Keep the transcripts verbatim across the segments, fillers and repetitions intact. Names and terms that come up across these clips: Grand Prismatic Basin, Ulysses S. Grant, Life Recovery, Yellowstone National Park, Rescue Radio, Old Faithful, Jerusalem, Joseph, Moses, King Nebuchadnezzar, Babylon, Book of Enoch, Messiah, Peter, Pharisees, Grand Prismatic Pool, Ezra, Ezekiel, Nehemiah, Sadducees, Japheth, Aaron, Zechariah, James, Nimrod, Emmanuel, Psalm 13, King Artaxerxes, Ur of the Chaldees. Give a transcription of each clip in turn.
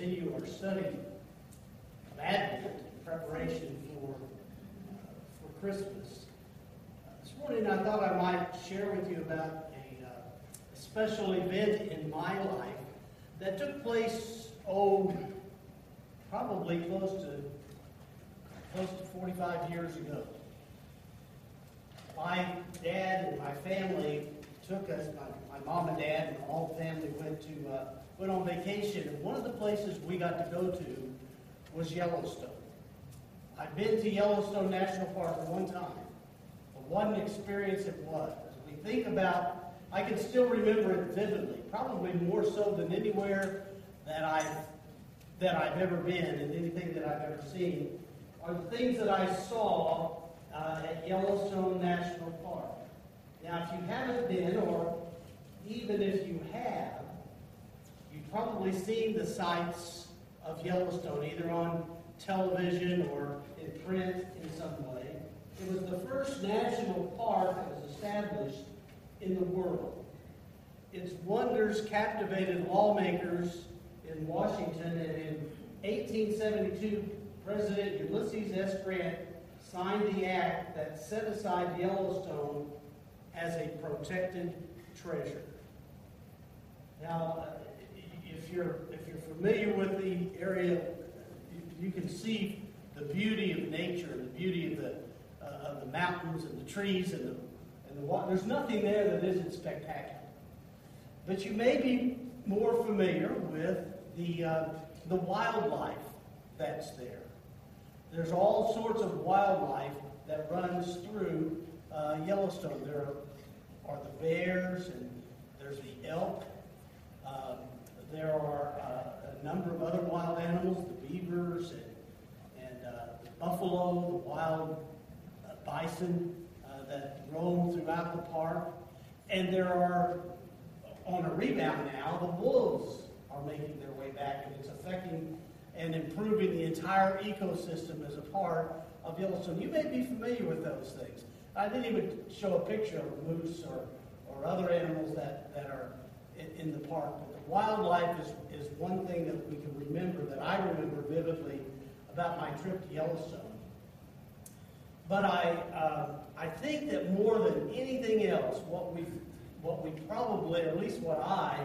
continue our study of Advent in preparation for, uh, for Christmas. Uh, this morning I thought I might share with you about a, uh, a special event in my life that took place, oh, probably close to, close to forty-five years ago. My dad and my family took us, my, my mom and dad and all the family went to uh, went on vacation, and one of the places we got to go to was Yellowstone. I'd been to Yellowstone National Park one time, but what an experience it was. As we think about, I can still remember it vividly, probably more so than anywhere that I've, that I've ever been and anything that I've ever seen, are the things that I saw Uh, at Yellowstone National Park. Now, if you haven't been, or even if you have, you've probably seen the sights of Yellowstone, either on television or in print in some way. It was the first national park that was established in the world. Its wonders captivated lawmakers in Washington, and in eighteen seventy-two, President Ulysses S. Grant signed the act that set aside Yellowstone as a protected treasure. Now, if you're if you're familiar with the area, you can see the beauty of nature and the beauty of the uh, of the mountains and the trees and the and the water. There's nothing there that isn't spectacular. But you may be more familiar with the uh, the wildlife that's there. There's all sorts of wildlife that runs through uh, Yellowstone. There are, are the bears, and there's the elk. Um, there are uh, a number of other wild animals, the beavers, and, and uh, the buffalo, the wild uh, bison uh, that roam throughout the park. And there are, on a rebound now, the wolves are making their way back, and it's affecting and improving the entire ecosystem as a part of Yellowstone. You may be familiar with those things. I didn't even show a picture of a moose or, or other animals that, that are in, in the park. But the wildlife is, is one thing that we can remember, that I remember vividly about my trip to Yellowstone. But I uh, I think that more than anything else, what we what we probably, or at least what I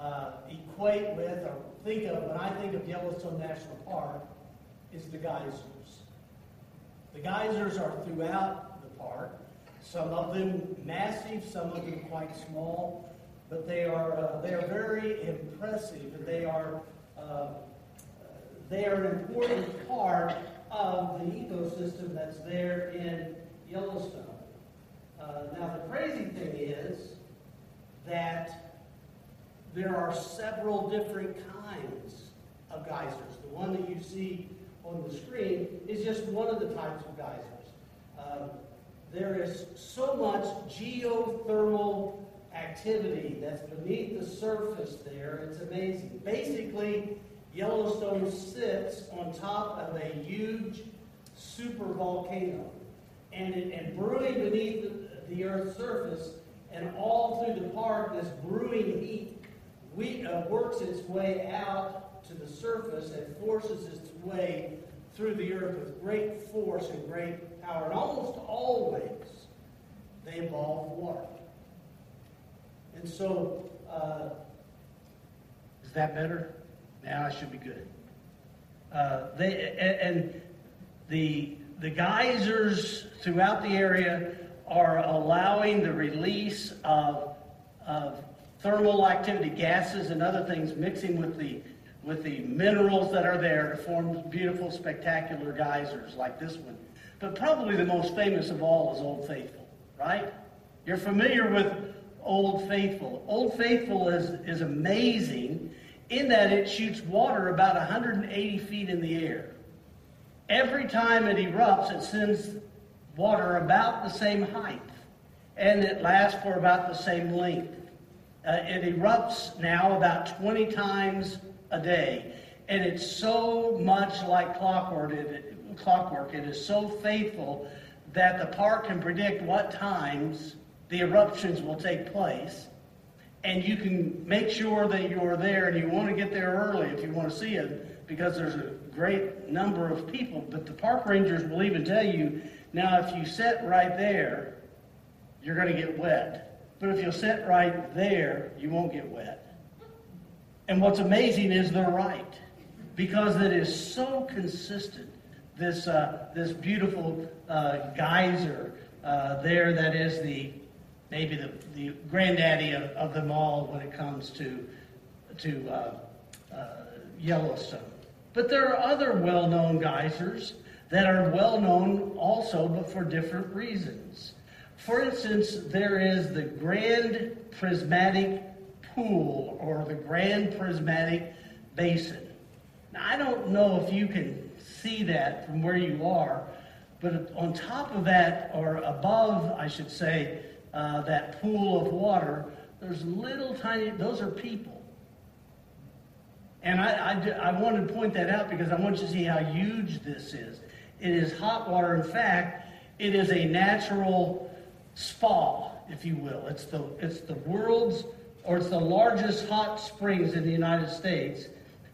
uh, equate with or think of when I think of Yellowstone National Park is the geysers. The geysers are throughout the park, some of them massive, some of them quite small, but they are uh, they are very impressive, and they are uh, they are an important part of the ecosystem that's there in Yellowstone. Uh, now the crazy thing is that there are several different kinds of geysers. The one that you see on the screen is just one of the types of geysers. Um, there is so much geothermal activity that's beneath the surface there, it's amazing. Basically, Yellowstone sits on top of a huge supervolcano, and, it, and brewing beneath the, the Earth's surface, and all through the park, this brewing heat We, uh, works its way out to the surface and forces its way through the earth with great force and great power. And almost always, they involve water. And so, uh, is that better? Now I should be good. Uh, they and, and the the geysers throughout the area are allowing the release of of. thermal activity, gases and other things mixing with the with the minerals that are there to form beautiful, spectacular geysers like this one. But probably the most famous of all is Old Faithful, right? You're familiar with Old Faithful. Old Faithful is, is amazing in that it shoots water about one hundred eighty feet in the air. Every time it erupts, it sends water about the same height, and it lasts for about the same length. Uh, it erupts now about twenty times a day, and it's so much like clockwork, it, clockwork. It is so faithful that the park can predict what times the eruptions will take place, and you can make sure that you're there, and you want to get there early if you want to see it, because there's a great number of people. But the park rangers will even tell you, now if you sit right there, you're going to get wet. But if you'll sit right there, you won't get wet. And what's amazing is they're right, because it is so consistent. This uh, this beautiful uh, geyser uh, there that is the maybe the, the granddaddy of, of them all when it comes to to uh, uh, Yellowstone. But there are other well-known geysers that are well-known also, but for different reasons. For instance, there is the Grand Prismatic Pool or the Grand Prismatic Basin. Now, I don't know if you can see that from where you are, but on top of that, or above, I should say, uh, that pool of water, there's little tiny, those are people. And I, I, I wanted to point that out because I want you to see how huge this is. It is hot water. In fact, it is a natural spa, if you will. It's the, it's the world's, or it's the largest hot springs in the United States,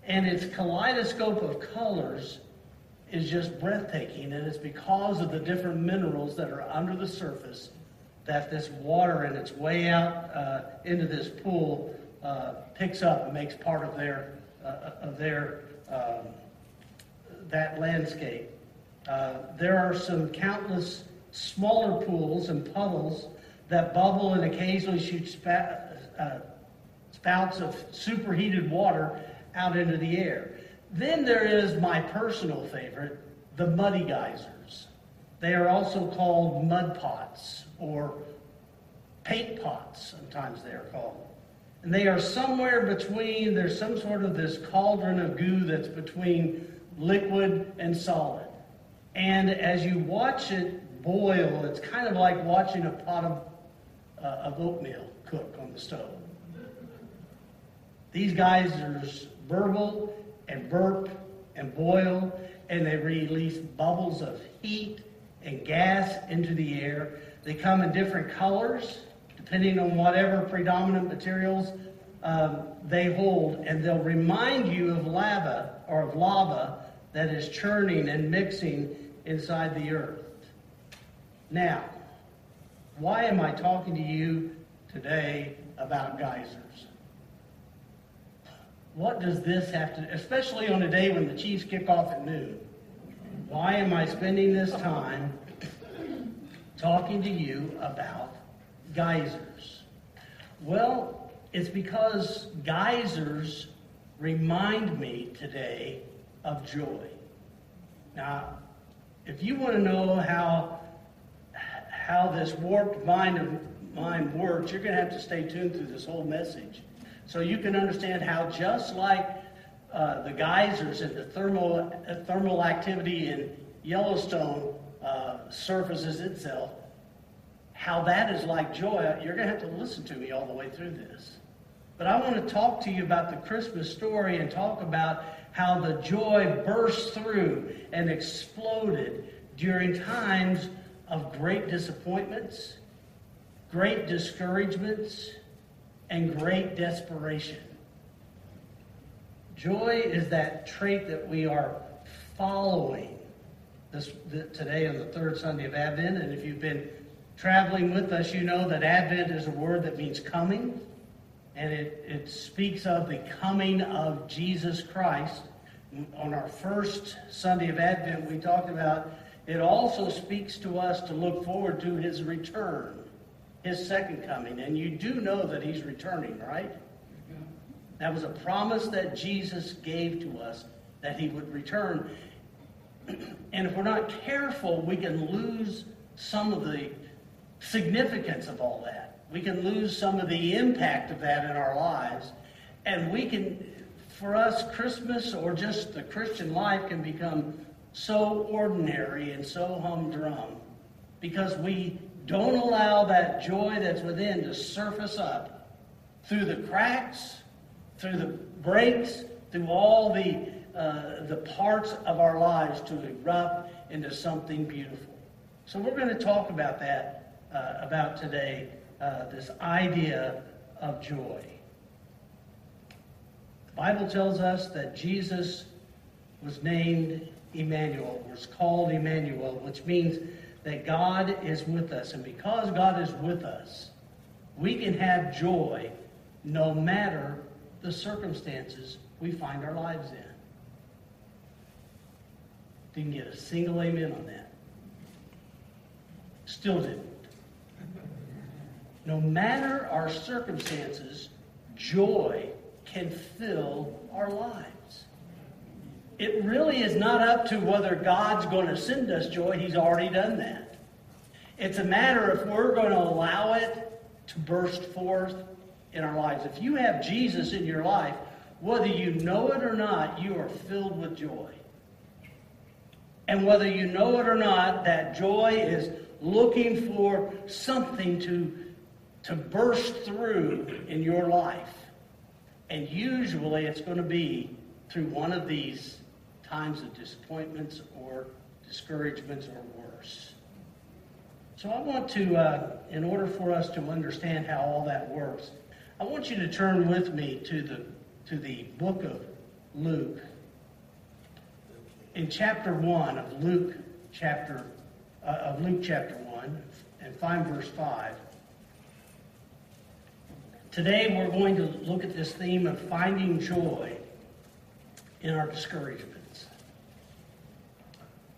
and its kaleidoscope of colors is just breathtaking, and it's because of the different minerals that are under the surface that this water in its way out uh, into this pool uh, picks up and makes part of their uh, of their um, that landscape. Uh, there are some countless smaller pools and puddles that bubble and occasionally shoot spout, uh, spouts of superheated water out into the air. Then there is my personal favorite, the muddy geysers. They are also called mud pots or paint pots, sometimes they are called. And they are somewhere between, there's some sort of this cauldron of goo that's between liquid and solid. And as you watch it boil, it's kind of like watching a pot of, uh, of oatmeal cook on the stove. These geysers burble and burp and boil, and they release bubbles of heat and gas into the air. They come in different colors, depending on whatever predominant materials um, they hold, and they'll remind you of lava or of lava that is churning and mixing inside the earth. Now, why am I talking to you today about geysers? What does this have to do, especially on a day when the Chiefs kick off at noon? Why am I spending this time talking to you about geysers? Well, it's because geysers remind me today of joy. Now, if you want to know how how this warped mind of mine works, you're going to have to stay tuned through this whole message, so you can understand how, just like uh, the geysers and the thermal uh, thermal activity in Yellowstone uh, surfaces itself, how that is like joy. You're going to have to listen to me all the way through this. But I want to talk to you about the Christmas story and talk about how the joy burst through and exploded during times of great disappointments, great discouragements, and great desperation. Joy is that trait that we are following this, th- today on the third Sunday of Advent. And if you've been traveling with us, you know that Advent is a word that means coming. And it, it speaks of the coming of Jesus Christ. On our first Sunday of Advent, we talked about it also speaks to us to look forward to his return, his second coming. And you do know that he's returning, right? That was a promise that Jesus gave to us, that he would return. And if we're not careful, we can lose some of the significance of all that. We can lose some of the impact of that in our lives. And we can, for us, Christmas or just the Christian life can become so ordinary and so humdrum because we don't allow that joy that's within to surface up through the cracks, through the breaks, through all the uh, the parts of our lives to erupt into something beautiful. So we're going to talk about that uh, about today, uh, this idea of joy. The Bible tells us that Jesus was named Emmanuel, was called Emmanuel, which means that God is with us. And because God is with us, we can have joy no matter the circumstances we find our lives in. Didn't get a single amen on that. Still didn't. No matter our circumstances, joy can fill our lives. It really is not up to whether God's going to send us joy. He's already done that. It's a matter if we're going to allow it to burst forth in our lives. If you have Jesus in your life, whether you know it or not, you are filled with joy. And whether you know it or not, that joy is looking for something to, to burst through in your life. And usually it's going to be through one of these times of disappointments or discouragements or worse. So I want to, uh, in order for us to understand how all that works, I want you to turn with me to the, to the book of Luke. In chapter one of Luke chapter uh, of Luke chapter one, and find verse five. Today we're going to look at this theme of finding joy in our discouragements.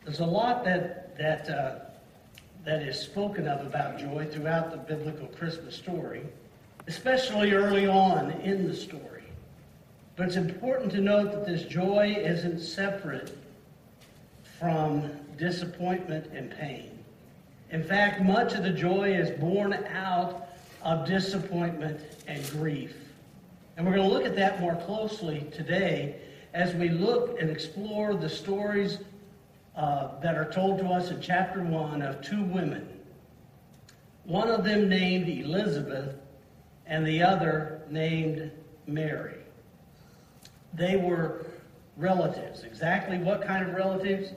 There's a lot that that uh, that is spoken of about joy throughout the biblical Christmas story, especially early on in the story. But it's important to note that this joy isn't separate from disappointment and pain. In fact, much of the joy is born out of disappointment and grief. And we're going to look at that more closely today as we look and explore the stories uh, that are told to us in chapter one of two women. One of them named Elizabeth and the other named Mary. They were relatives. Exactly what kind of relatives?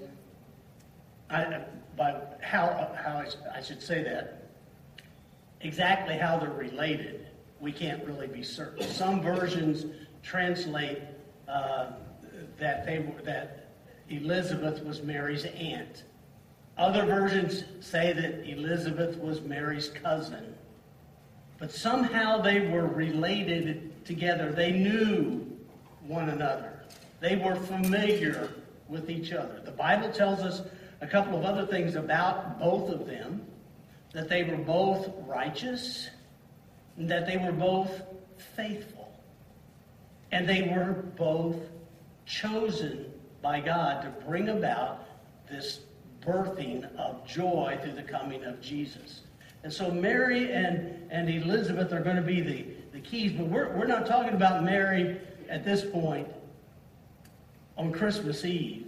I, by how how I should say that, exactly how they're related, we can't really be certain. Some versions translate uh, that they were, that Elizabeth was Mary's aunt. Other versions say that Elizabeth was Mary's cousin. But somehow they were related together. They knew one another. They were familiar with each other. The Bible tells us a couple of other things about both of them, that they were both righteous, and that they were both faithful, and they were both chosen by God to bring about this birthing of joy through the coming of Jesus. And so Mary and, and Elizabeth are going to be the, the keys, but we're, we're not talking about Mary at this point on Christmas Eve,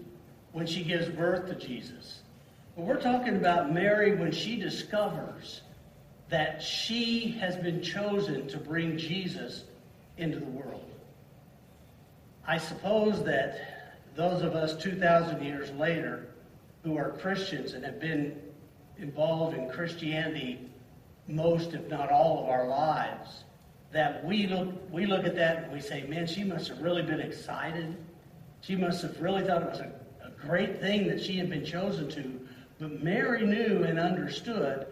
when she gives birth to Jesus. But we're talking about Mary when she discovers that she has been chosen to bring Jesus into the world. I suppose that those of us two thousand years later who are Christians and have been involved in Christianity most, if not all, of our lives, that we look, we look at that and we say, man, she must have really been excited. She must have really thought it was a great thing that she had been chosen to, but Mary knew and understood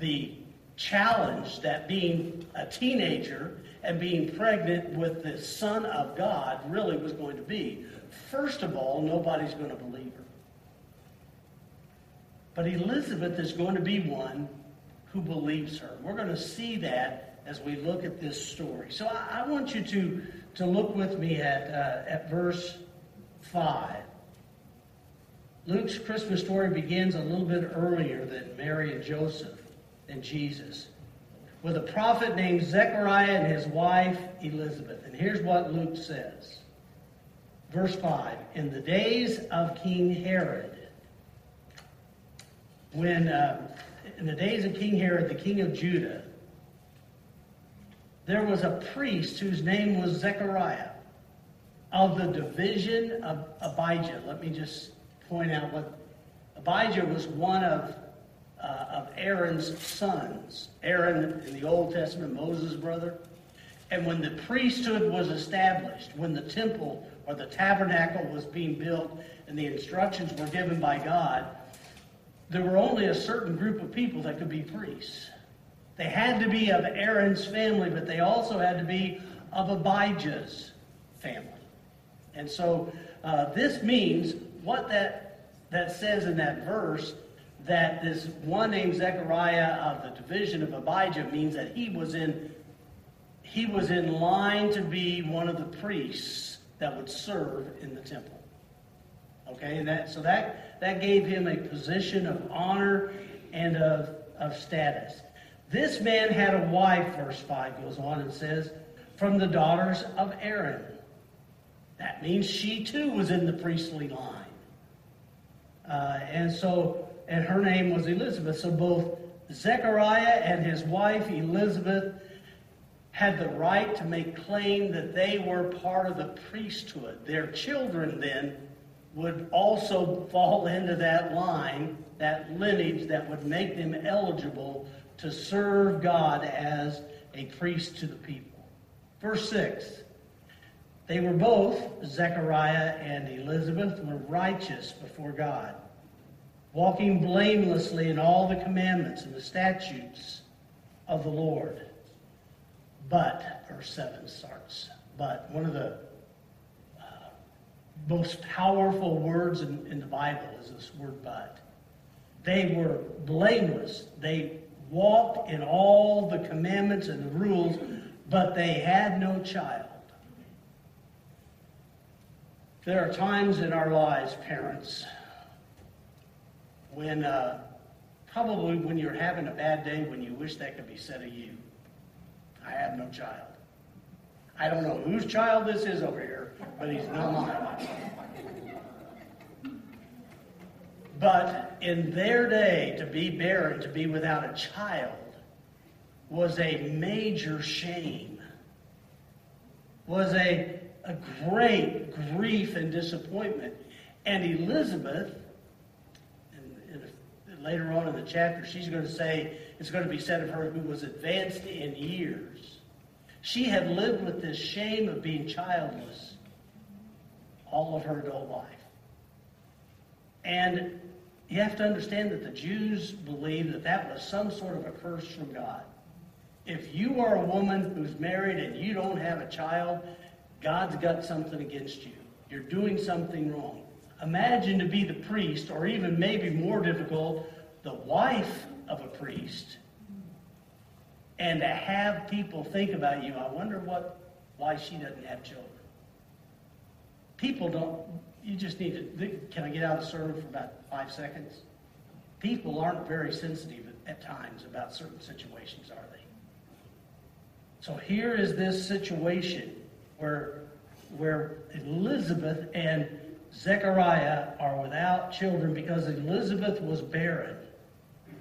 the challenge that being a teenager and being pregnant with the Son of God really was going to be. First of all, nobody's going to believe her. But Elizabeth is going to be one who believes her. We're going to see that as we look at this story. So I, I want you to, to look with me at, uh, at verse five. Luke's Christmas story begins a little bit earlier than Mary and Joseph and Jesus, with a prophet named Zechariah and his wife Elizabeth. And here's what Luke says. Verse five, in the days of King Herod, when, uh, in the days of King Herod, the king of Judah, there was a priest whose name was Zechariah, of the division of Abijah. Let me just point out what Abijah was one of uh, of Aaron's sons. Aaron in the Old Testament, Moses' brother. And when the priesthood was established, when the temple or the tabernacle was being built and the instructions were given by God, there were only a certain group of people that could be priests. They had to be of Aaron's family, but they also had to be of Abijah's family. And so uh, this means what that, that says in that verse, that this one named Zechariah of the division of Abijah means that he was in He was in line to be one of the priests that would serve in the temple. Okay, and that so that that gave him a position of honor and of, of status. This man had a wife, verse five goes on and says, from the daughters of Aaron. That means she too was in the priestly line. Uh, and so, and her name was Elizabeth. So both Zechariah and his wife Elizabeth had the right to make claim that they were part of the priesthood. Their children then would also fall into that line, that lineage that would make them eligible to serve God as a priest to the people. Verse six, they were both, Zechariah and Elizabeth, were righteous before God, walking blamelessly in all the commandments and the statutes of the Lord. But, verse seven starts, but one of the uh, most powerful words in, in the Bible is this word but. They were blameless. They walked in all the commandments and the rules, but they had no child. There are times in our lives, parents, when uh, probably when you're having a bad day, when you wish that could be said of you. I have no child. I don't know whose child this is over here, but he's not mine. But in their day, to be barren, to be without a child, was a major shame, was a, a great grief and disappointment. And Elizabeth, and, and later on in the chapter, she's going to say, it's going to be said of her who was advanced in years. She had lived with this shame of being childless all of her adult life. And you have to understand that the Jews believed that that was some sort of a curse from God. If you are a woman who's married and you don't have a child, God's got something against you. You're doing something wrong. Imagine to be the priest, or even maybe more difficult, the wife of a priest, and to have people think about you, I wonder what, why she doesn't have children. People don't, you just need to, can I get out of the sermon for about five seconds? People aren't very sensitive at times about certain situations, are they? So here is this situation where, where Elizabeth and Zechariah are without children because Elizabeth was barren.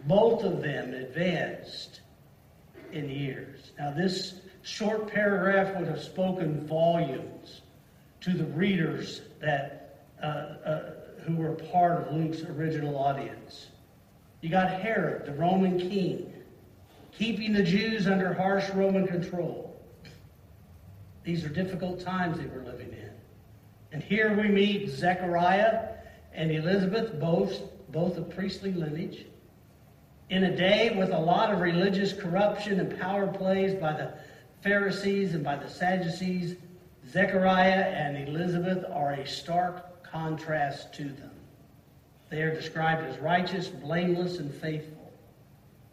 Both of them advanced in years. Now, this short paragraph would have spoken volumes to the readers that uh, uh, who were part of Luke's original audience. You got Herod, the Roman king, keeping the Jews under harsh Roman control. These are difficult times they were living in. And here we meet Zechariah and Elizabeth, both, both of priestly lineage, in a day with a lot of religious corruption and power plays by the Pharisees and by the Sadducees, Zechariah and Elizabeth are a stark contrast to them. They are described as righteous, blameless, and faithful.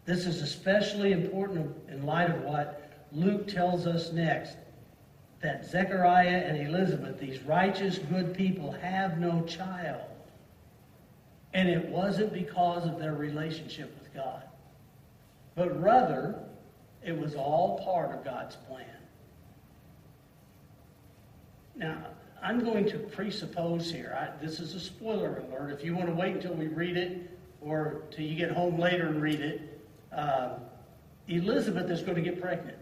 This is especially important in light of what Luke tells us next, that Zechariah and Elizabeth, these righteous, good people, have no child. And it wasn't because of their relationship with God, but rather, it was all part of God's plan. Now, I'm going to presuppose here, I, this is a spoiler alert. If you want to wait until we read it, or till you get home later and read it, uh, Elizabeth is going to get pregnant.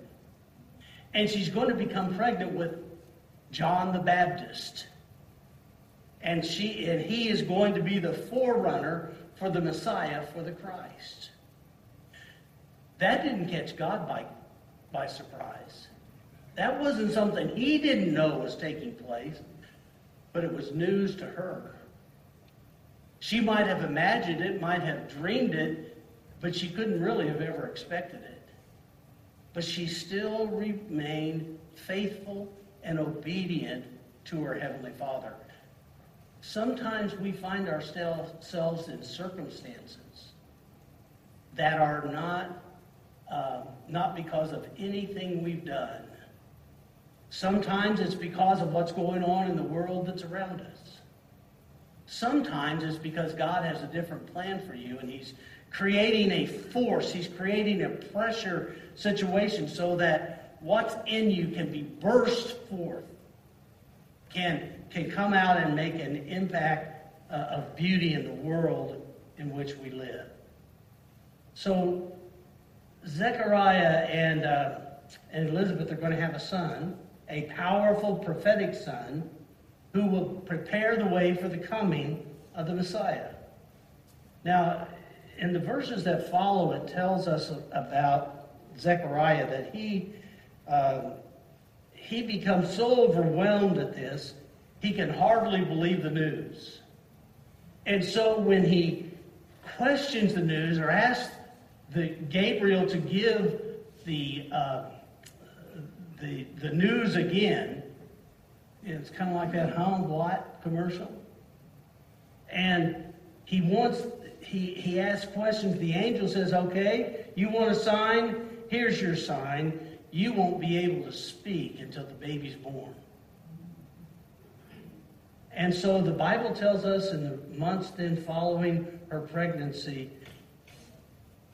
And she's going to become pregnant with John the Baptist. And she and he is going to be the forerunner for the Messiah, for the Christ. That didn't catch God by, by surprise. That wasn't something he didn't know was taking place, but it was news to her. She might have imagined it, might have dreamed it, but she couldn't really have ever expected it. But she still remained faithful and obedient to her Heavenly Father. Sometimes we find ourselves in circumstances that are not, uh, not because of anything we've done. Sometimes it's because of what's going on in the world that's around us. Sometimes it's because God has a different plan for you, and he's creating a force, he's creating a pressure situation so that what's in you can be burst forth, can, can come out and make an impact uh, of beauty in the world in which we live. So Zechariah and, uh, and Elizabeth are going to have a son, a powerful prophetic son, who will prepare the way for the coming of the Messiah. Now, in the verses that follow, it tells us about Zechariah that he, uh, he becomes so overwhelmed at this, he can hardly believe the news. And so when he questions the news or asks the Gabriel to give the uh, the the news again, it's kind of like that Home Lot commercial. And he wants he he asks questions. The angel says, "Okay, you want a sign? Here's your sign. You won't be able to speak until the baby's born." And so the Bible tells us in the months then following her pregnancy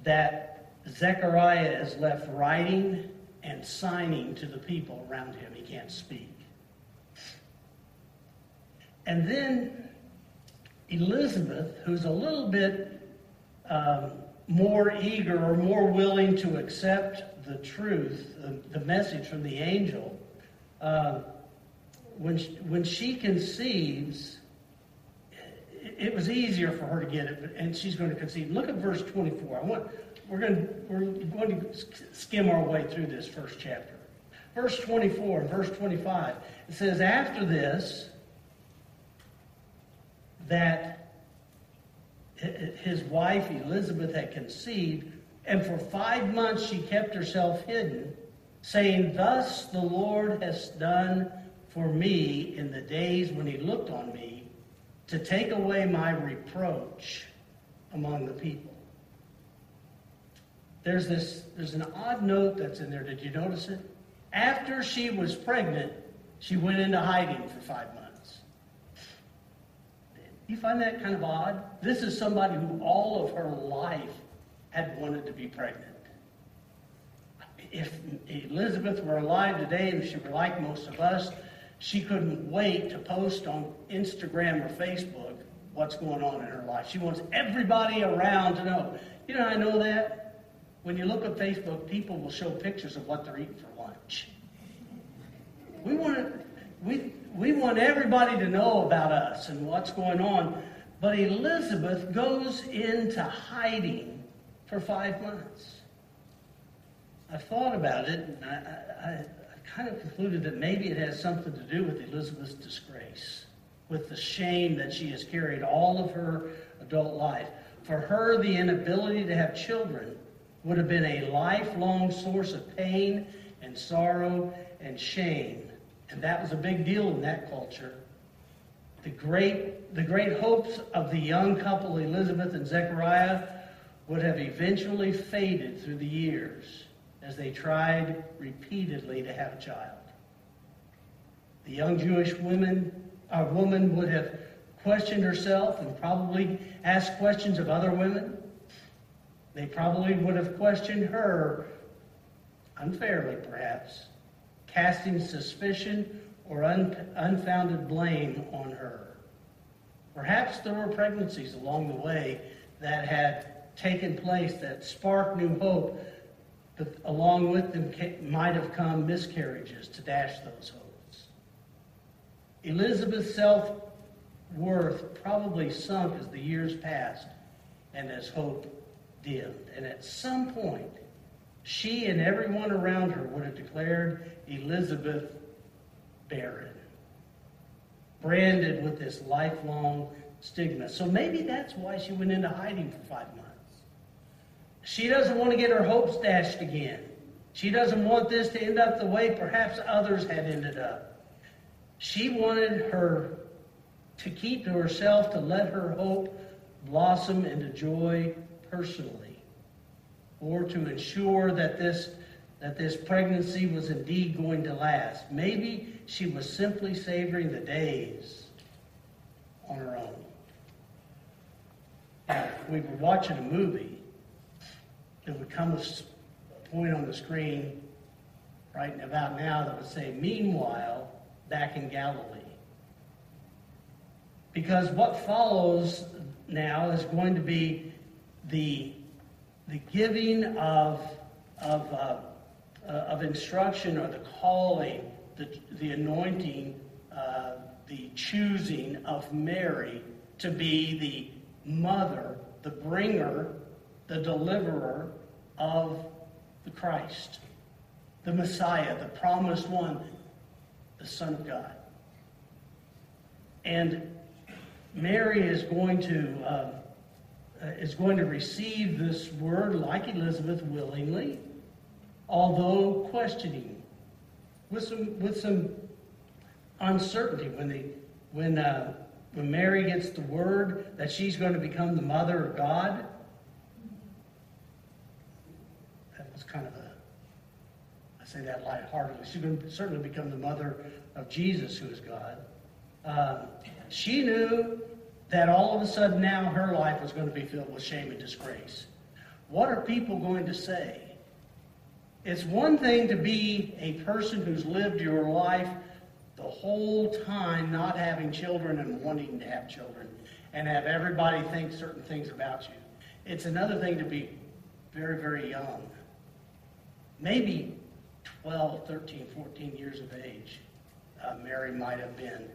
that Zechariah is left writing and signing to the people around him. He can't speak. And then Elizabeth, who's a little bit um, more eager or more willing to accept the truth, the, the message from the angel, uh, when she, when she conceives, it was easier for her to get it, and she's going to conceive. Look at verse twenty-four. I want we're going to we're going to skim our way through this first chapter. Verse twenty-four and verse twenty-five. It says, after this, that his wife Elizabeth had conceived, and for five months she kept herself hidden, saying, "Thus the Lord has done for me in the days when he looked on me, to take away my reproach among the people." There's this, there's an odd note that's in there. Did you notice it? After she was pregnant, she went into hiding for five months. You find that kind of odd? This is somebody who all of her life had wanted to be pregnant. If Elizabeth were alive today, and she were like most of us, she couldn't wait to post on Instagram or Facebook what's going on in her life. She wants everybody around to know. You know how I know that? When you look at Facebook, people will show pictures of what they're eating for lunch. We want, we, we want everybody to know about us and what's going on. But Elizabeth goes into hiding for five months. I thought about it, and I... I, I kind of concluded that maybe it has something to do with Elizabeth's disgrace, with the shame that she has carried all of her adult life. For her, the inability to have children would have been a lifelong source of pain and sorrow and shame, and that was a big deal in that culture. The great, the great hopes of the young couple, Elizabeth and Zechariah, would have eventually faded through the years as they tried repeatedly to have a child. The young Jewish woman, a woman would have questioned herself and probably asked questions of other women. They probably would have questioned her, unfairly perhaps, casting suspicion or un- unfounded blame on her. Perhaps there were pregnancies along the way that had taken place that sparked new hope, but along with them might have come miscarriages to dash those hopes. Elizabeth's self-worth probably sunk as the years passed and as hope dimmed. And at some point, she and everyone around her would have declared Elizabeth barren, branded with this lifelong stigma. So maybe that's why she went into hiding for five months. She doesn't want to get her hopes dashed again. She doesn't want this to end up the way perhaps others had ended up. She wanted her to keep to herself, to let her hope blossom into joy personally, or to ensure that this that this pregnancy was indeed going to last. Maybe she was simply savoring the days on her own. Now, if we were watching a movie, it would come with a point on the screen right about now that would say, meanwhile, back in Galilee. Because what follows now is going to be the the giving of of uh, uh, of instruction, or the calling, the the anointing, uh, the choosing of Mary to be the mother, the bringer, the deliverer of the Christ, the Messiah, the promised one, the Son of God. And Mary is going to uh, is going to receive this word, like Elizabeth, willingly, although questioning, with some with some uncertainty. When the when uh, when Mary gets the word that she's going to become the mother of God, that was kind of a I say that lightheartedly. She's going to certainly become the mother of Jesus, who is God. Um, she knew that all of a sudden now her life was going to be filled with shame and disgrace. What are people going to say? It's one thing to be a person who's lived your life the whole time not having children and wanting to have children and have everybody think certain things about you. It's another thing to be very, very young, maybe twelve, thirteen, fourteen years of age, uh, Mary might have been.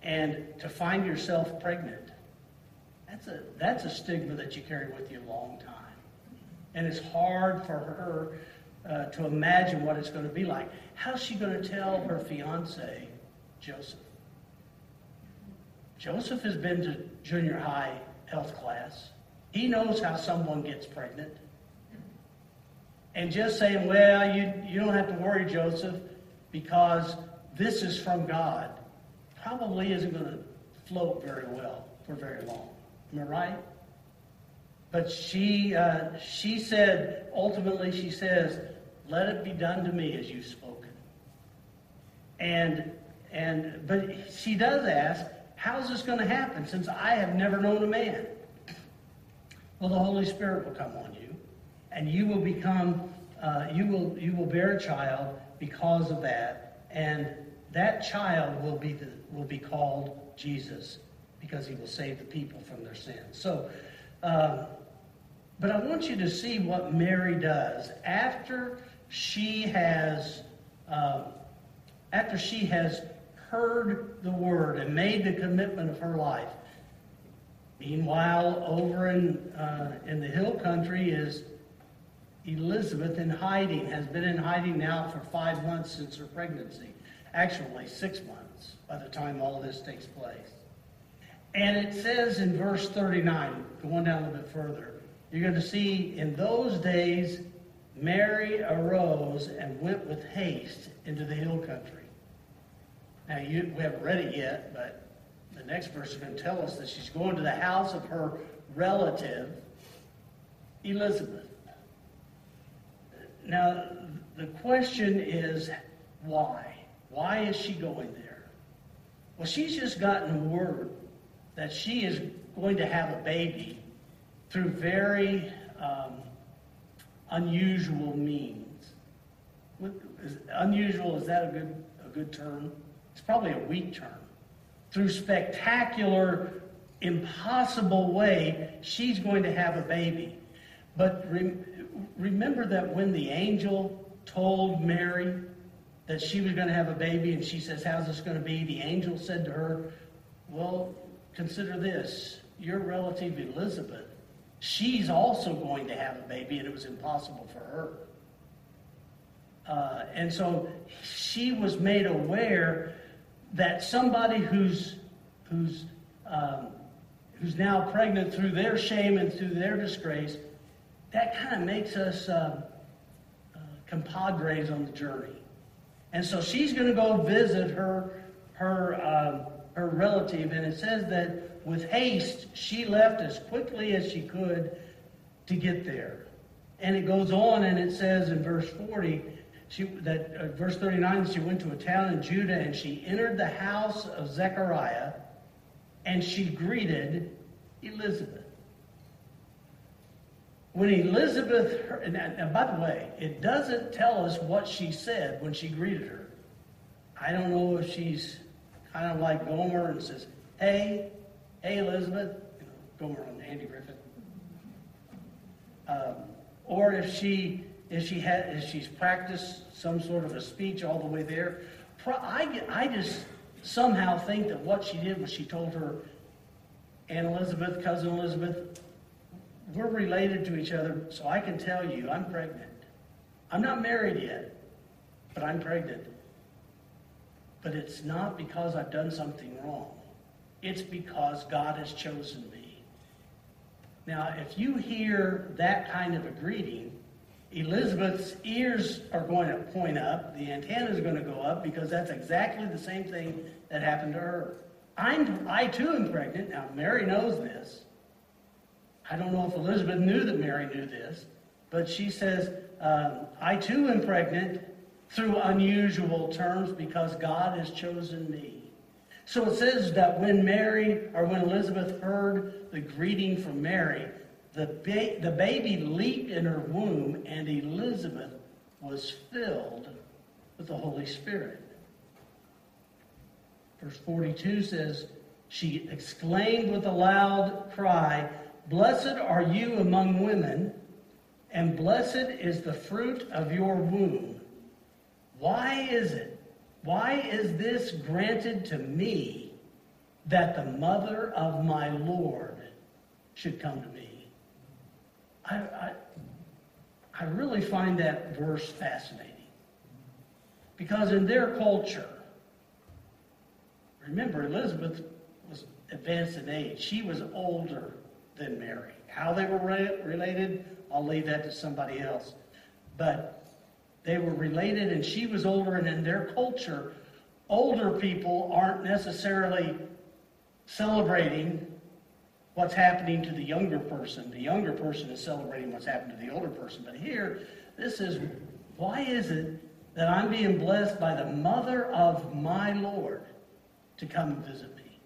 And to find yourself pregnant, that's a that's a stigma that you carry with you a long time. And it's hard for her uh, to imagine what it's going to be like. How's she going to tell her fiance, Joseph? Joseph has been to junior high health class. He knows how someone gets pregnant. And just saying, well, you, you don't have to worry, Joseph, because this is from God, probably isn't going to float very well for very long. Am I right? But she, uh, she said, ultimately she says, let it be done to me as you've spoken. And, and but she does ask, how's this going to happen since I have never known a man? Well, the Holy Spirit will come on you, and you will become, uh, you will, you will bear a child because of that, and that child will be the, will be called Jesus, because he will save the people from their sins. So, um, but I want you to see what Mary does after she has um, after she has heard the word and made the commitment of her life. Meanwhile, over in uh, in the hill country is Elizabeth in hiding. Has been in hiding now for five months since her pregnancy. Actually, six months by the time all this takes place. And it says in verse thirty-nine, going down a little bit further, you're going to see, in those days, Mary arose and went with haste into the hill country. Now, you, we haven't read it yet, but the next verse is going to tell us that she's going to the house of her relative, Elizabeth. Now, the question is, why? Why is she going there? Well, she's just gotten a word that she is going to have a baby through very um, unusual means. What, is, unusual, is that a good a good term? It's probably a weak term. Through spectacular, impossible way, she's going to have a baby. But re- remember that when the angel told Mary that she was going to have a baby, and she says, how's this going to be? The angel said to her, well, consider this. Your relative Elizabeth, she's also going to have a baby, and it was impossible for her. Uh, and so she was made aware that somebody who's who's um, who's now pregnant through their shame and through their disgrace, that kind of makes us uh, uh, compadres on the journey. And so she's going to go visit her her uh, her relative, and it says that with haste she left as quickly as she could to get there. And it goes on, and it says in verse forty. She, that uh, verse thirty-nine, she went to a town in Judah, and she entered the house of Zechariah, and she greeted Elizabeth. When Elizabeth, her, and, and by the way, it doesn't tell us what she said when she greeted her. I don't know if she's kind of like Gomer and says, hey, hey, Elizabeth, you know, Gomer on Andy Griffith. Um, or if she... If she had, if she's practiced some sort of a speech all the way there, Pro- I, I just somehow think that what she did was she told her Aunt Elizabeth, Cousin Elizabeth, we're related to each other, so I can tell you I'm pregnant. I'm not married yet, but I'm pregnant. But it's not because I've done something wrong. It's because God has chosen me. Now, if you hear that kind of a greeting, Elizabeth's ears are going to point up, the antenna is going to go up, because that's exactly the same thing that happened to her. I'm, I too am pregnant. Now, Mary knows this. I don't know if Elizabeth knew that Mary knew this, but she says, um, I too am pregnant through unusual terms because God has chosen me. So it says that when Mary, or when Elizabeth heard the greeting from Mary, The, ba- the baby leaped in her womb, and Elizabeth was filled with the Holy Spirit. Verse forty-two says, she exclaimed with a loud cry, "Blessed are you among women, and blessed is the fruit of your womb. Why is it? Why is this granted to me that the mother of my Lord should come to me?" I, I, I really find that verse fascinating, because in their culture, remember, Elizabeth was advanced in age. She was older than Mary. How they were re- related, I'll leave that to somebody else. But they were related, and she was older, and in their culture, older people aren't necessarily celebrating what's happening to the younger person. The younger person is celebrating what's happened to the older person. But here, this is, why is it that I'm being blessed by the mother of my Lord to come and visit me?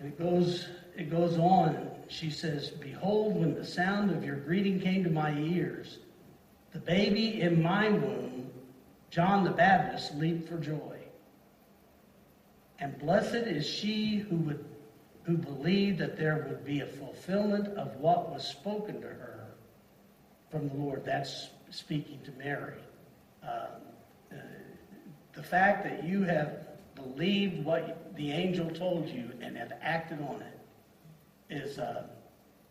And it goes, it goes on. She says, "Behold, when the sound of your greeting came to my ears, the baby in my womb, John the Baptist, leaped for joy. And blessed is she who would who believed that there would be a fulfillment of what was spoken to her from the Lord." That's speaking to Mary. Um, uh, the fact that you have believed what the angel told you and have acted on it is, uh,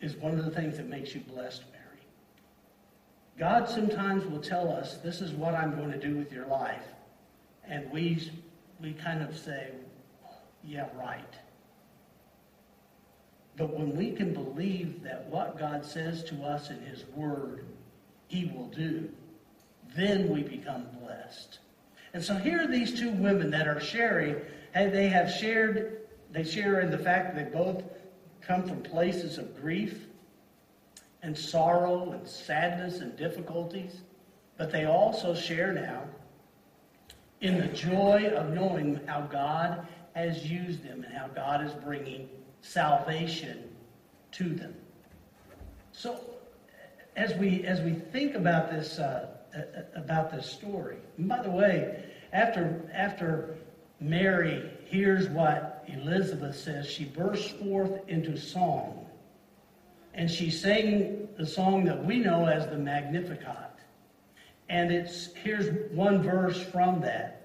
is one of the things that makes you blessed, Mary. God sometimes will tell us, this is what I'm going to do with your life. And we, we kind of say, yeah, right. But when we can believe that what God says to us in his word, he will do, then we become blessed. And so here are these two women that are sharing, and they have shared, they share in the fact that they both come from places of grief and sorrow and sadness and difficulties, but they also share now in the joy of knowing how God has used them and how God is bringing salvation to them. So, as we as we think about this uh, about this story, and by the way, after after Mary hears what Elizabeth says, she bursts forth into song, and she sang the song that we know as the Magnificat. And it's here's one verse from that.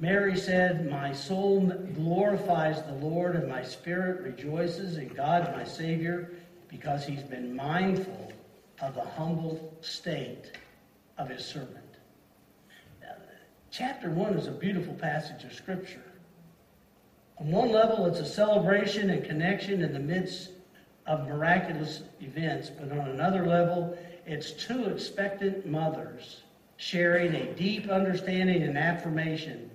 Mary said, "My soul glorifies the Lord, and my spirit rejoices in God my Savior, because he's been mindful of the humble state of his servant. Now, chapter one is a beautiful passage of Scripture. On one level, it's a celebration and connection in the midst of miraculous events, but on another level, it's two expectant mothers sharing a deep understanding and affirmation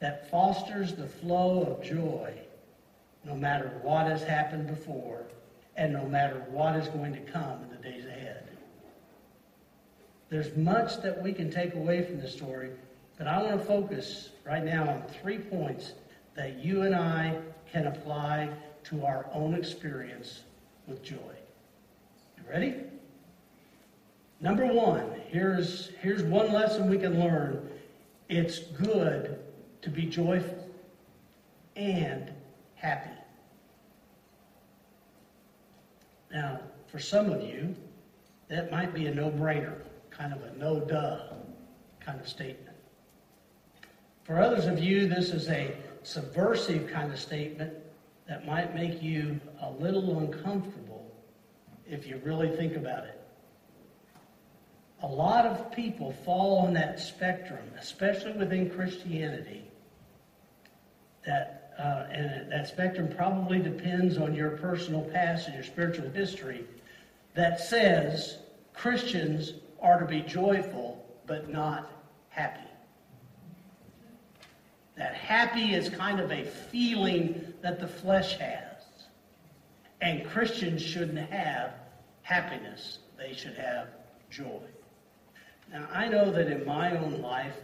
that fosters the flow of joy no matter what has happened before and no matter what is going to come in the days ahead. There's much that we can take away from this story, but I want to focus right now on three points that you and I can apply to our own experience with joy. You ready? Number one, here's, here's one lesson we can learn. It's good to be joyful and happy. Now, for some of you, that might be a no-brainer, kind of a no-duh kind of statement. For others of you, this is a subversive kind of statement that might make you a little uncomfortable if you really think about it. A lot of people fall on that spectrum, especially within Christianity. That uh, and that spectrum probably depends on your personal past and your spiritual history that says Christians are to be joyful but not happy. That happy is kind of a feeling that the flesh has. And Christians shouldn't have happiness. They should have joy. Now, I know that in my own life,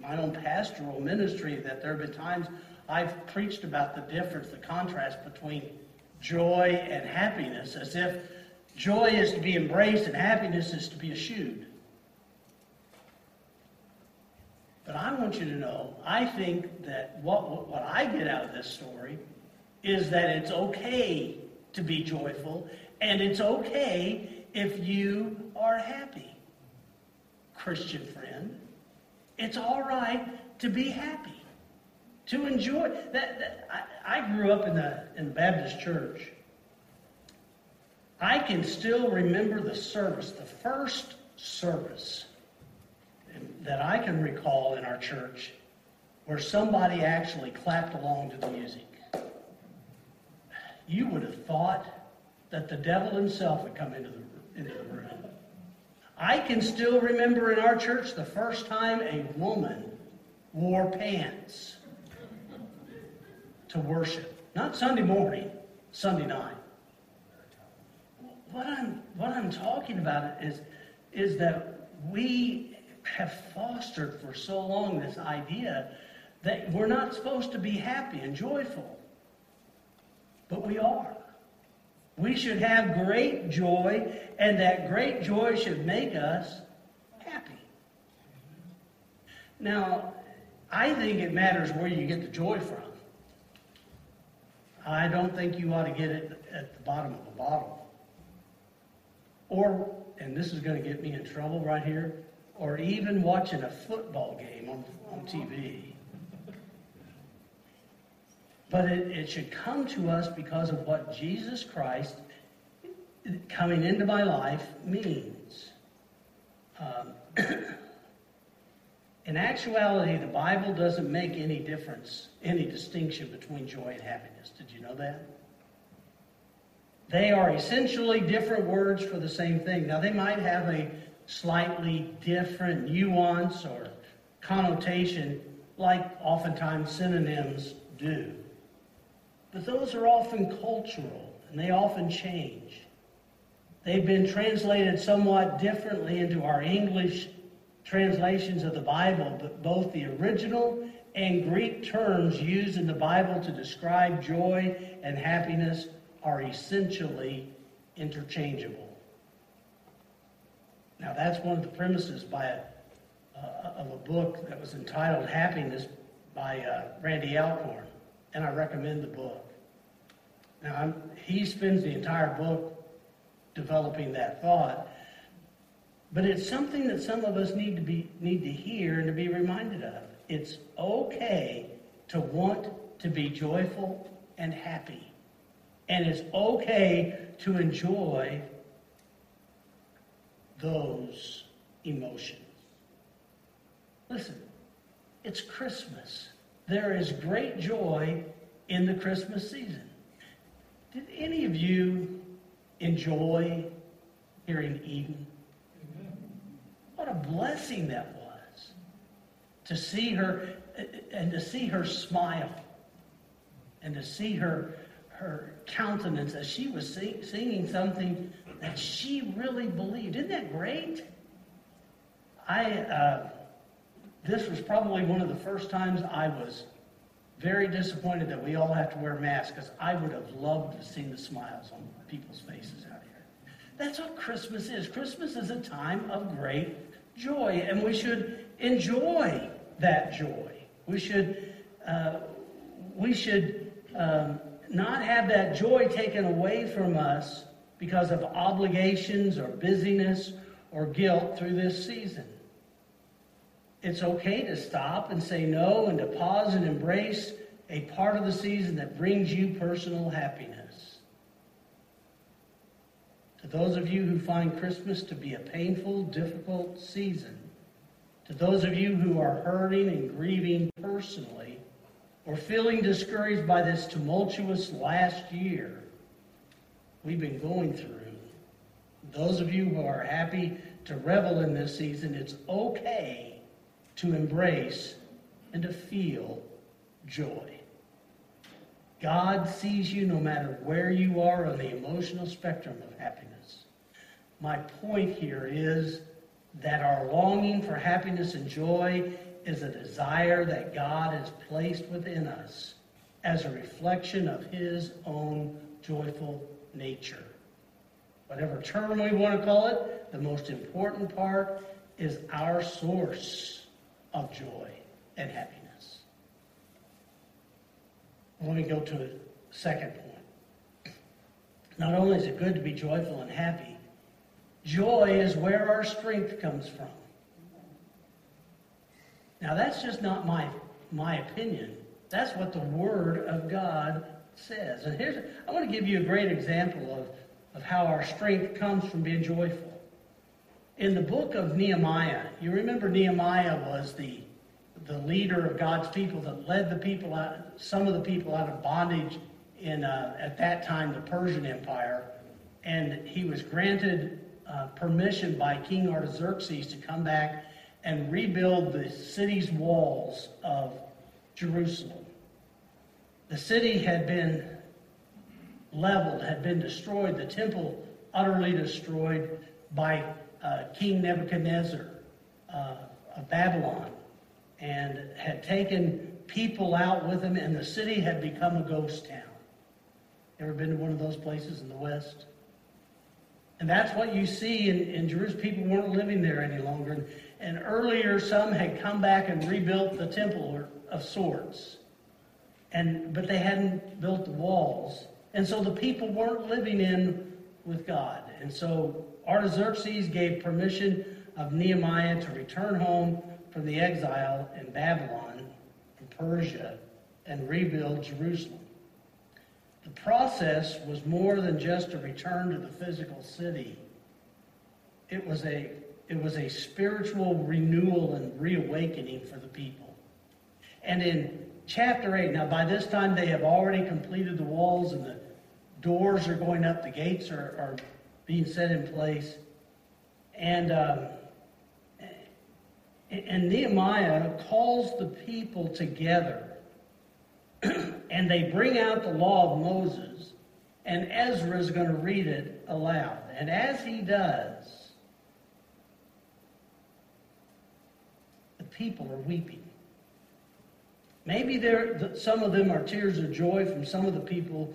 my own pastoral ministry, that there have been times I've preached about the difference, the contrast between joy and happiness, as if joy is to be embraced and happiness is to be eschewed. But I want you to know, I think that what, what, what I get out of this story is that it's okay to be joyful, and it's okay if you are happy. Christian friend, it's all right to be happy, to enjoy. That, that I, I grew up in the, in the Baptist church. I can still remember the service, the first service that I can recall in our church where somebody actually clapped along to the music. You would have thought that the devil himself had come into the, into the room. I can still remember in our church the first time a woman wore pants to worship. Not Sunday morning, Sunday night. What I'm, what I'm talking about is, is that we have fostered for so long this idea that we're not supposed to be happy and joyful. But we are. We should have great joy, and that great joy should make us happy. Now, I think it matters where you get the joy from. I don't think you ought to get it at the bottom of a bottle. Or, and this is going to get me in trouble right here, or even watching a football game on, on T V. But it, it should come to us because of what Jesus Christ coming into my life means. Um, in actuality, the Bible doesn't make any difference, any distinction between joy and happiness. Did you know that? They are essentially different words for the same thing. Now, they might have a slightly different nuance or connotation, like oftentimes synonyms do. But those are often cultural, and they often change. They've been translated somewhat differently into our English translations of the Bible, but both the original and Greek terms used in the Bible to describe joy and happiness are essentially interchangeable. Now, that's one of the premises by a, uh, of a book that was entitled Happiness by uh, Randy Alcorn, and I recommend the book. Now, I'm, he spends the entire book developing that thought, but it's something that some of us need to be need to hear and to be reminded of. It's okay to want to be joyful and happy, and it's okay to enjoy those emotions. Listen, it's Christmas. There is great joy in the Christmas season. Did any of you enjoy hearing Eden? What a blessing that was. To see her, and to see her smile, and to see her her countenance as she was sing, singing something that she really believed. Isn't that great? I uh, this was probably one of the first times I was very disappointed that we all have to wear masks, because I would have loved to have seen the smiles on people's faces out here. That's what Christmas is. Christmas is a time of great joy, and we should enjoy that joy. We should uh, we should um, not have that joy taken away from us because of obligations or busyness or guilt through this season. It's okay to stop and say no, and to pause and embrace a part of the season that brings you personal happiness. To those of you who find Christmas to be a painful, difficult season, to those of you who are hurting and grieving personally, or feeling discouraged by this tumultuous last year we've been going through, those of you who are happy to revel in this season, it's okay to embrace and to feel joy. God sees you no matter where you are on the emotional spectrum of happiness. My point here is that our longing for happiness and joy is a desire that God has placed within us as a reflection of his own joyful nature. Whatever term we want to call it, the most important part is our source of joy and happiness. Let me go to a second point. Not only is it good to be joyful and happy, joy is where our strength comes from. Now, that's just not my my opinion. That's what the Word of God says. And here's, I want to give you a great example of of how our strength comes from being joyful. In the book of Nehemiah, you remember Nehemiah was the, the leader of God's people that led the people out, some of the people out of bondage in, uh, at that time, the Persian Empire. And he was granted uh, permission by King Artaxerxes to come back and rebuild the city's walls of Jerusalem. The city had been leveled, had been destroyed, the temple utterly destroyed by uh, King Nebuchadnezzar uh, of Babylon, and had taken people out with him, and the city had become a ghost town. Ever been to one of those places in the West? And that's what you see in, in Jerusalem. People weren't living there any longer. And, and earlier, some had come back and rebuilt the temple of sorts. And, but they hadn't built the walls. And so the people weren't living in with God. And so Artaxerxes gave permission of Nehemiah to return home from the exile in Babylon and Persia and rebuild Jerusalem. The process was more than just a return to the physical city. It was a, it was a spiritual renewal and reawakening for the people. And in chapter eight, now by this time they have already completed the walls, and the doors are going up, the gates are, are being set in place. And, um, and Nehemiah calls the people together, and they bring out the law of Moses, and Ezra is going to read it aloud. And as he does, the people are weeping. Maybe there, some of them are tears of joy from some of the people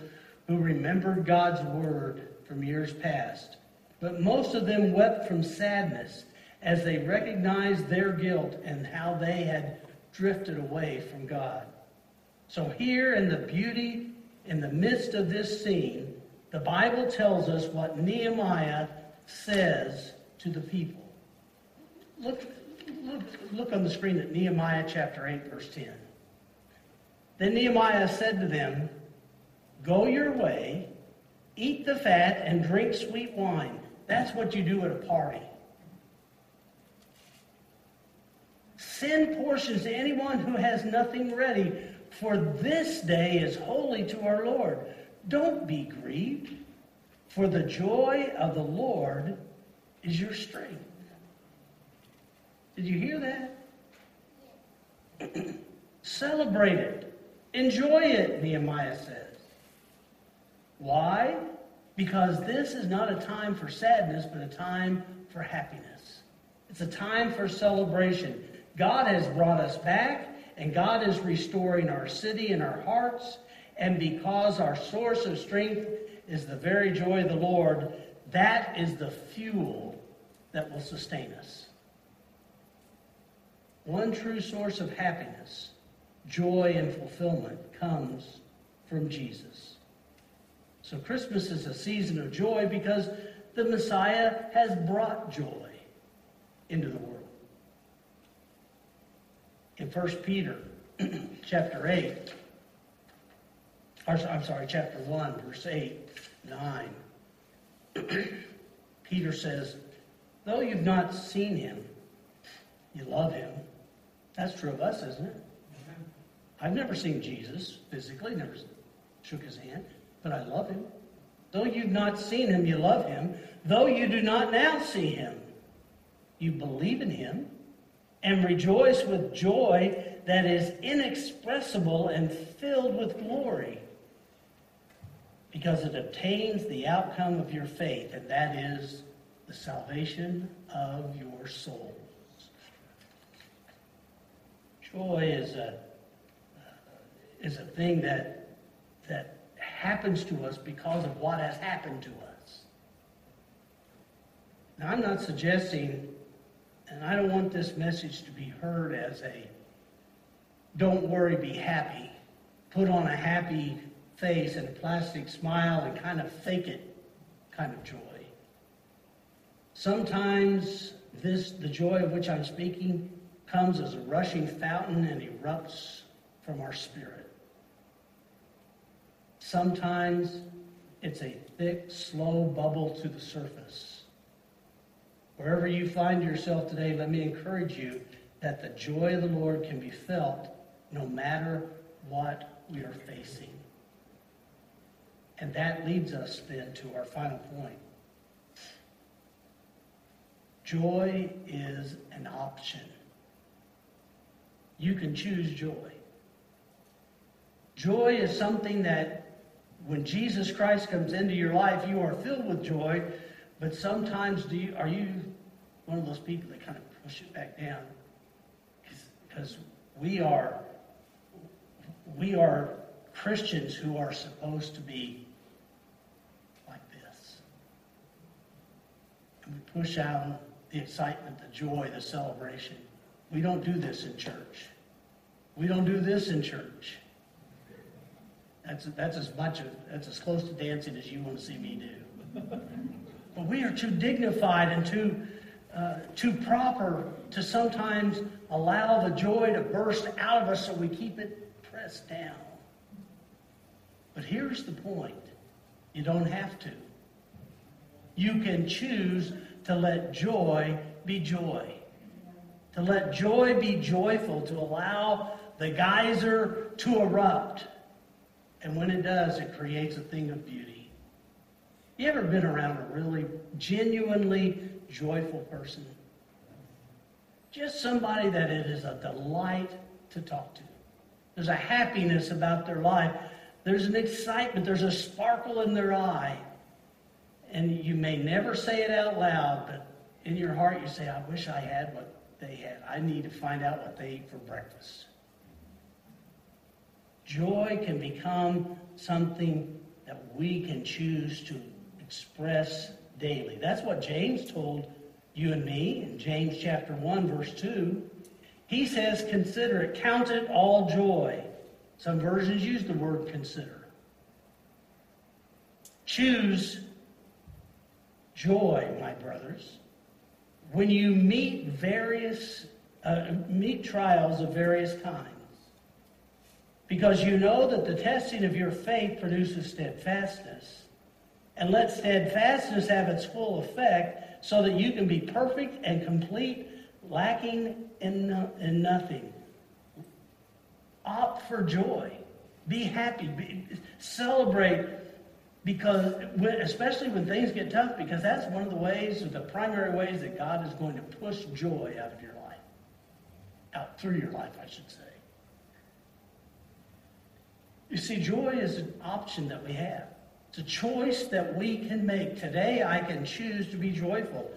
who remembered God's word from years past. But most of them wept from sadness as they recognized their guilt and how they had drifted away from God. So here in the beauty, in the midst of this scene, the Bible tells us what Nehemiah says to the people. Look, look, look on the screen at Nehemiah chapter eight, verse ten. Then Nehemiah said to them, "Go your way, eat the fat, and drink sweet wine." That's what you do at a party. Send portions to anyone who has nothing ready, for this day is holy to our Lord. Don't be grieved, for the joy of the Lord is your strength. Did you hear that? Celebrate it. Enjoy it, Nehemiah says. Why? Because this is not a time for sadness, but a time for happiness. It's a time for celebration. God has brought us back, and God is restoring our city and our hearts. And because our source of strength is the very joy of the Lord, that is the fuel that will sustain us. One true source of happiness, joy, and fulfillment comes from Jesus. So Christmas is a season of joy because the Messiah has brought joy into the world. In First Peter chapter eight, or, I'm sorry, chapter one, verse eight, nine, Peter says, though you've not seen him, you love him. That's true of us, isn't it? Mm-hmm. I've never seen Jesus physically, never shook his hand, but I love him. Though you've not seen him, you love him. Though you do not now see him, you believe in him and rejoice with joy that is inexpressible and filled with glory, because it obtains the outcome of your faith, and that is the salvation of your souls. Joy is a is a thing that that happens to us because of what has happened to us. Now, I'm not suggesting, and I don't want this message to be heard as a don't worry, be happy, put on a happy face and a plastic smile and kind of fake it kind of joy. Sometimes this, the joy of which I'm speaking, comes as a rushing fountain and erupts from our spirit. Sometimes it's a thick, slow bubble to the surface. Wherever you find yourself today, let me encourage you that the joy of the Lord can be felt no matter what we are facing. And that leads us then to our final point. Joy is an option. You can choose joy. Joy is something that when Jesus Christ comes into your life, you are filled with joy, but sometimes do you, are you one of those people that kind of push it back down? Because we are we are Christians who are supposed to be like this. And we push out the excitement, the joy, the celebration. We don't do this in church. We don't do this in church. That's that's as much of that's as close to dancing as you want to see me do. But we are too dignified and too uh, too proper to sometimes allow the joy to burst out of us, so we keep it pressed down. But here's the point. You don't have to. You can choose to let joy be joy. To let joy be joyful, to allow the geyser to erupt. And when it does, it creates a thing of beauty. You ever been around a really genuinely joyful person? Just somebody that it is a delight to talk to. There's a happiness about their life. There's an excitement. There's a sparkle in their eye. And you may never say it out loud, but in your heart you say, I wish I had what they had. I need to find out what they ate for breakfast. Joy can become something that we can choose to express daily. That's what James told you and me in James chapter one, verse two. He says, consider it, count it all joy. Some versions use the word consider. Choose joy, my brothers, when you meet various uh, meet trials of various kinds, because you know that the testing of your faith produces steadfastness, and let steadfastness have its full effect, so that you can be perfect and complete, lacking in, no, in nothing. Opt for joy. Be happy. Be, celebrate, because when, especially when things get tough, because that's one of the ways, the primary ways that God is going to push joy out of your life. Out through your life, I should say. You see, joy is an option that we have. It's a choice that we can make. Today, I can choose to be joyful.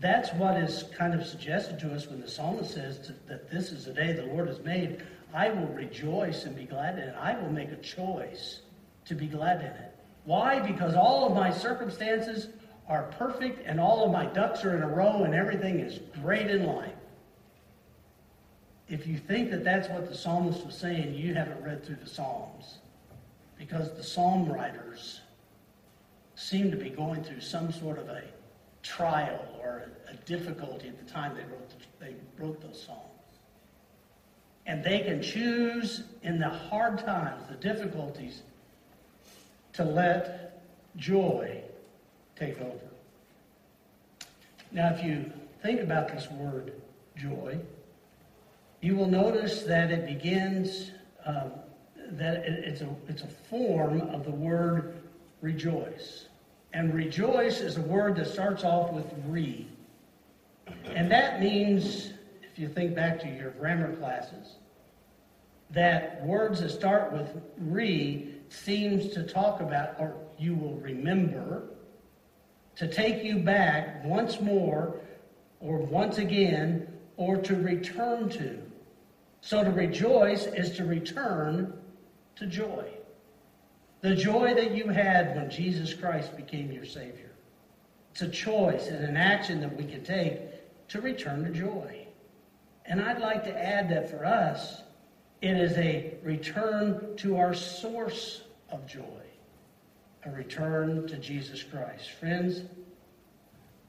That's what is kind of suggested to us when the psalmist says that this is the day the Lord has made. I will rejoice and be glad in it. I will make a choice to be glad in it. Why? Because all of my circumstances are perfect and all of my ducks are in a row and everything is great in life. If you think that that's what the psalmist was saying, you haven't read through the Psalms, because the psalm writers seem to be going through some sort of a trial or a difficulty at the time they wrote the, they wrote those psalms. And they can choose in the hard times, the difficulties, to let joy take over. Now, if you think about this word joy, you will notice that it begins, um, that it, it's a it's a form of the word rejoice. And rejoice is a word that starts off with re. And that means, if you think back to your grammar classes, that words that start with re seems to talk about, or you will remember, to take you back once more, or once again, or to return to. So to rejoice is to return to joy. The joy that you had when Jesus Christ became your Savior. It's a choice and an action that we can take to return to joy. And I'd like to add that for us, it is a return to our source of joy. A return to Jesus Christ. Friends,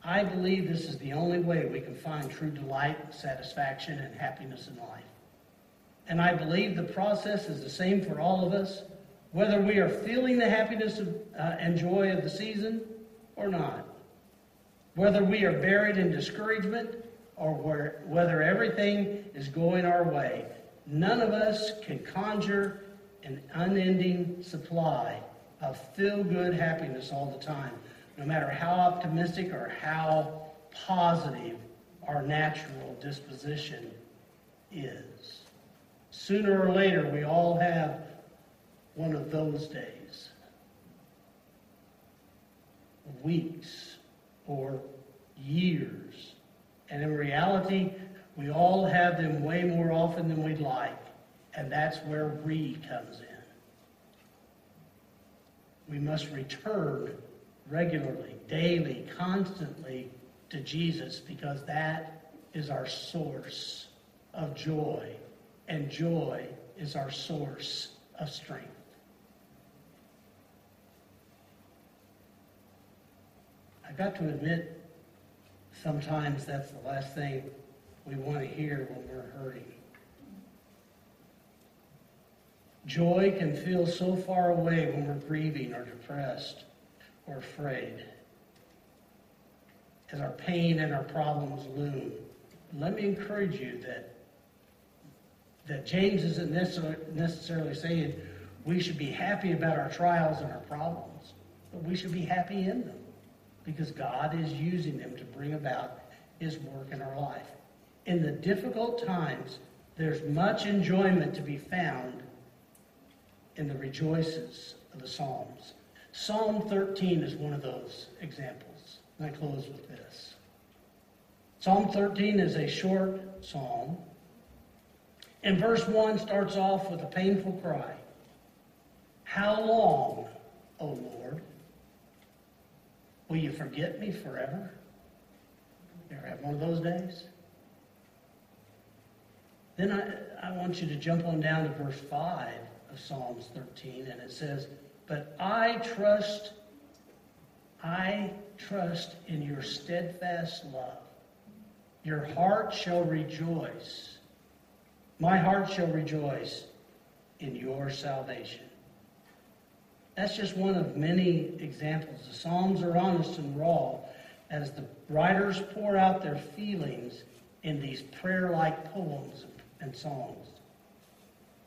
I believe this is the only way we can find true delight, satisfaction, and happiness in life. And I believe the process is the same for all of us, whether we are feeling the happiness of, uh, and joy of the season or not. Whether we are buried in discouragement or where, whether everything is going our way, none of us can conjure an unending supply of feel-good happiness all the time, no matter how optimistic or how positive our natural disposition is. Sooner or later, we all have one of those days, weeks, or years. And in reality, we all have them way more often than we'd like. And that's where re comes in. We must return regularly, daily, constantly to Jesus, because that is our source of joy, and joy is our source of strength. I've got to admit, sometimes that's the last thing we want to hear when we're hurting. Joy can feel so far away when we're grieving or depressed or afraid, as our pain and our problems loom. Let me encourage you that that James isn't necessarily saying we should be happy about our trials and our problems, but we should be happy in them, because God is using them to bring about his work in our life. In the difficult times, there's much enjoyment to be found in the rejoices of the Psalms. Psalm thirteen is one of those examples. And I close with this. Psalm thirteen is a short psalm. And verse one starts off with a painful cry. How long, O Lord, will you forget me forever? You ever have one of those days? Then I, I want you to jump on down to verse five of Psalms thirteen, and it says, But I trust, I trust in your steadfast love. Your heart shall rejoice. My heart shall rejoice in your salvation. That's just one of many examples. The Psalms are honest and raw as the writers pour out their feelings in these prayer-like poems and songs.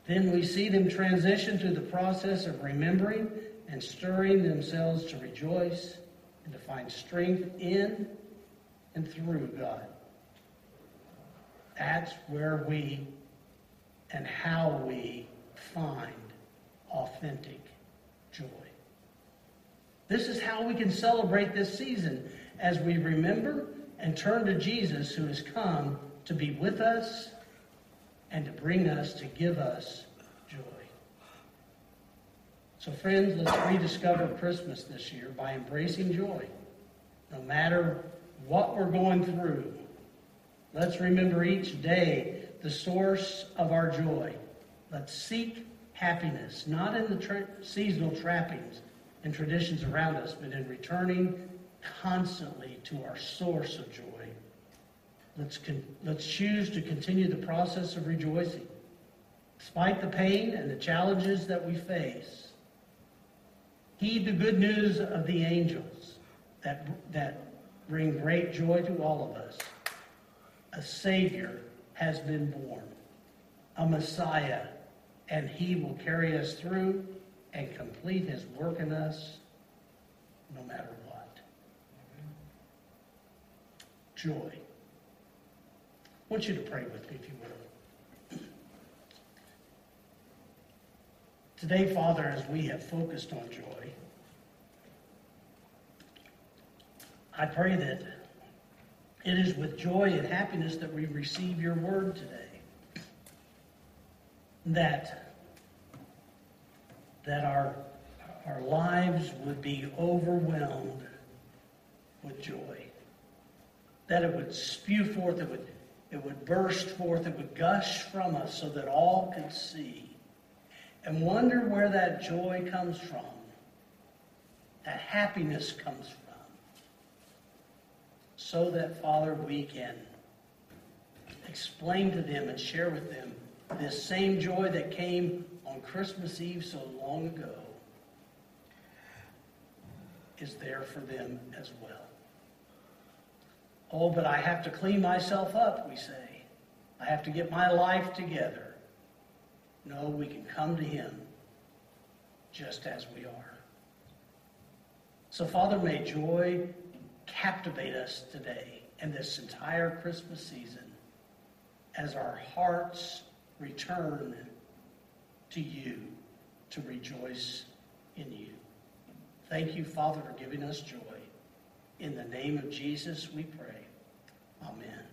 Then we see them transition through the process of remembering and stirring themselves to rejoice and to find strength in and through God. That's where we and how we find authentic joy. This is how we can celebrate this season as we remember and turn to Jesus, who has come to be with us and to bring us, to give us joy. So friends, let's rediscover Christmas this year by embracing joy. No matter what we're going through, let's remember each day the source of our joy. Let's seek happiness, not in the tra- seasonal trappings and traditions around us, but in returning constantly to our source of joy. Let's, con- let's choose to continue the process of rejoicing, despite the pain and the challenges that we face. Heed the good news of the angels that, that bring great joy to all of us. A Savior has been born, a Messiah, and he will carry us through and complete his work in us no matter what. Joy. I want you to pray with me, if you will. Today, Father, as we have focused on joy, I pray that it is with joy and happiness that we receive your word today. That, that our, our lives would be overwhelmed with joy. That it would spew forth, it would It would burst forth, it would gush from us so that all could see and wonder where that joy comes from, that happiness comes from, so that, Father, we can explain to them and share with them this same joy that came on Christmas Eve so long ago is there for them as well. Oh, but I have to clean myself up, we say. I have to get my life together. No, we can come to him just as we are. So, Father, may joy captivate us today and this entire Christmas season as our hearts return to you to rejoice in you. Thank you, Father, for giving us joy. In the name of Jesus, we pray. Amen.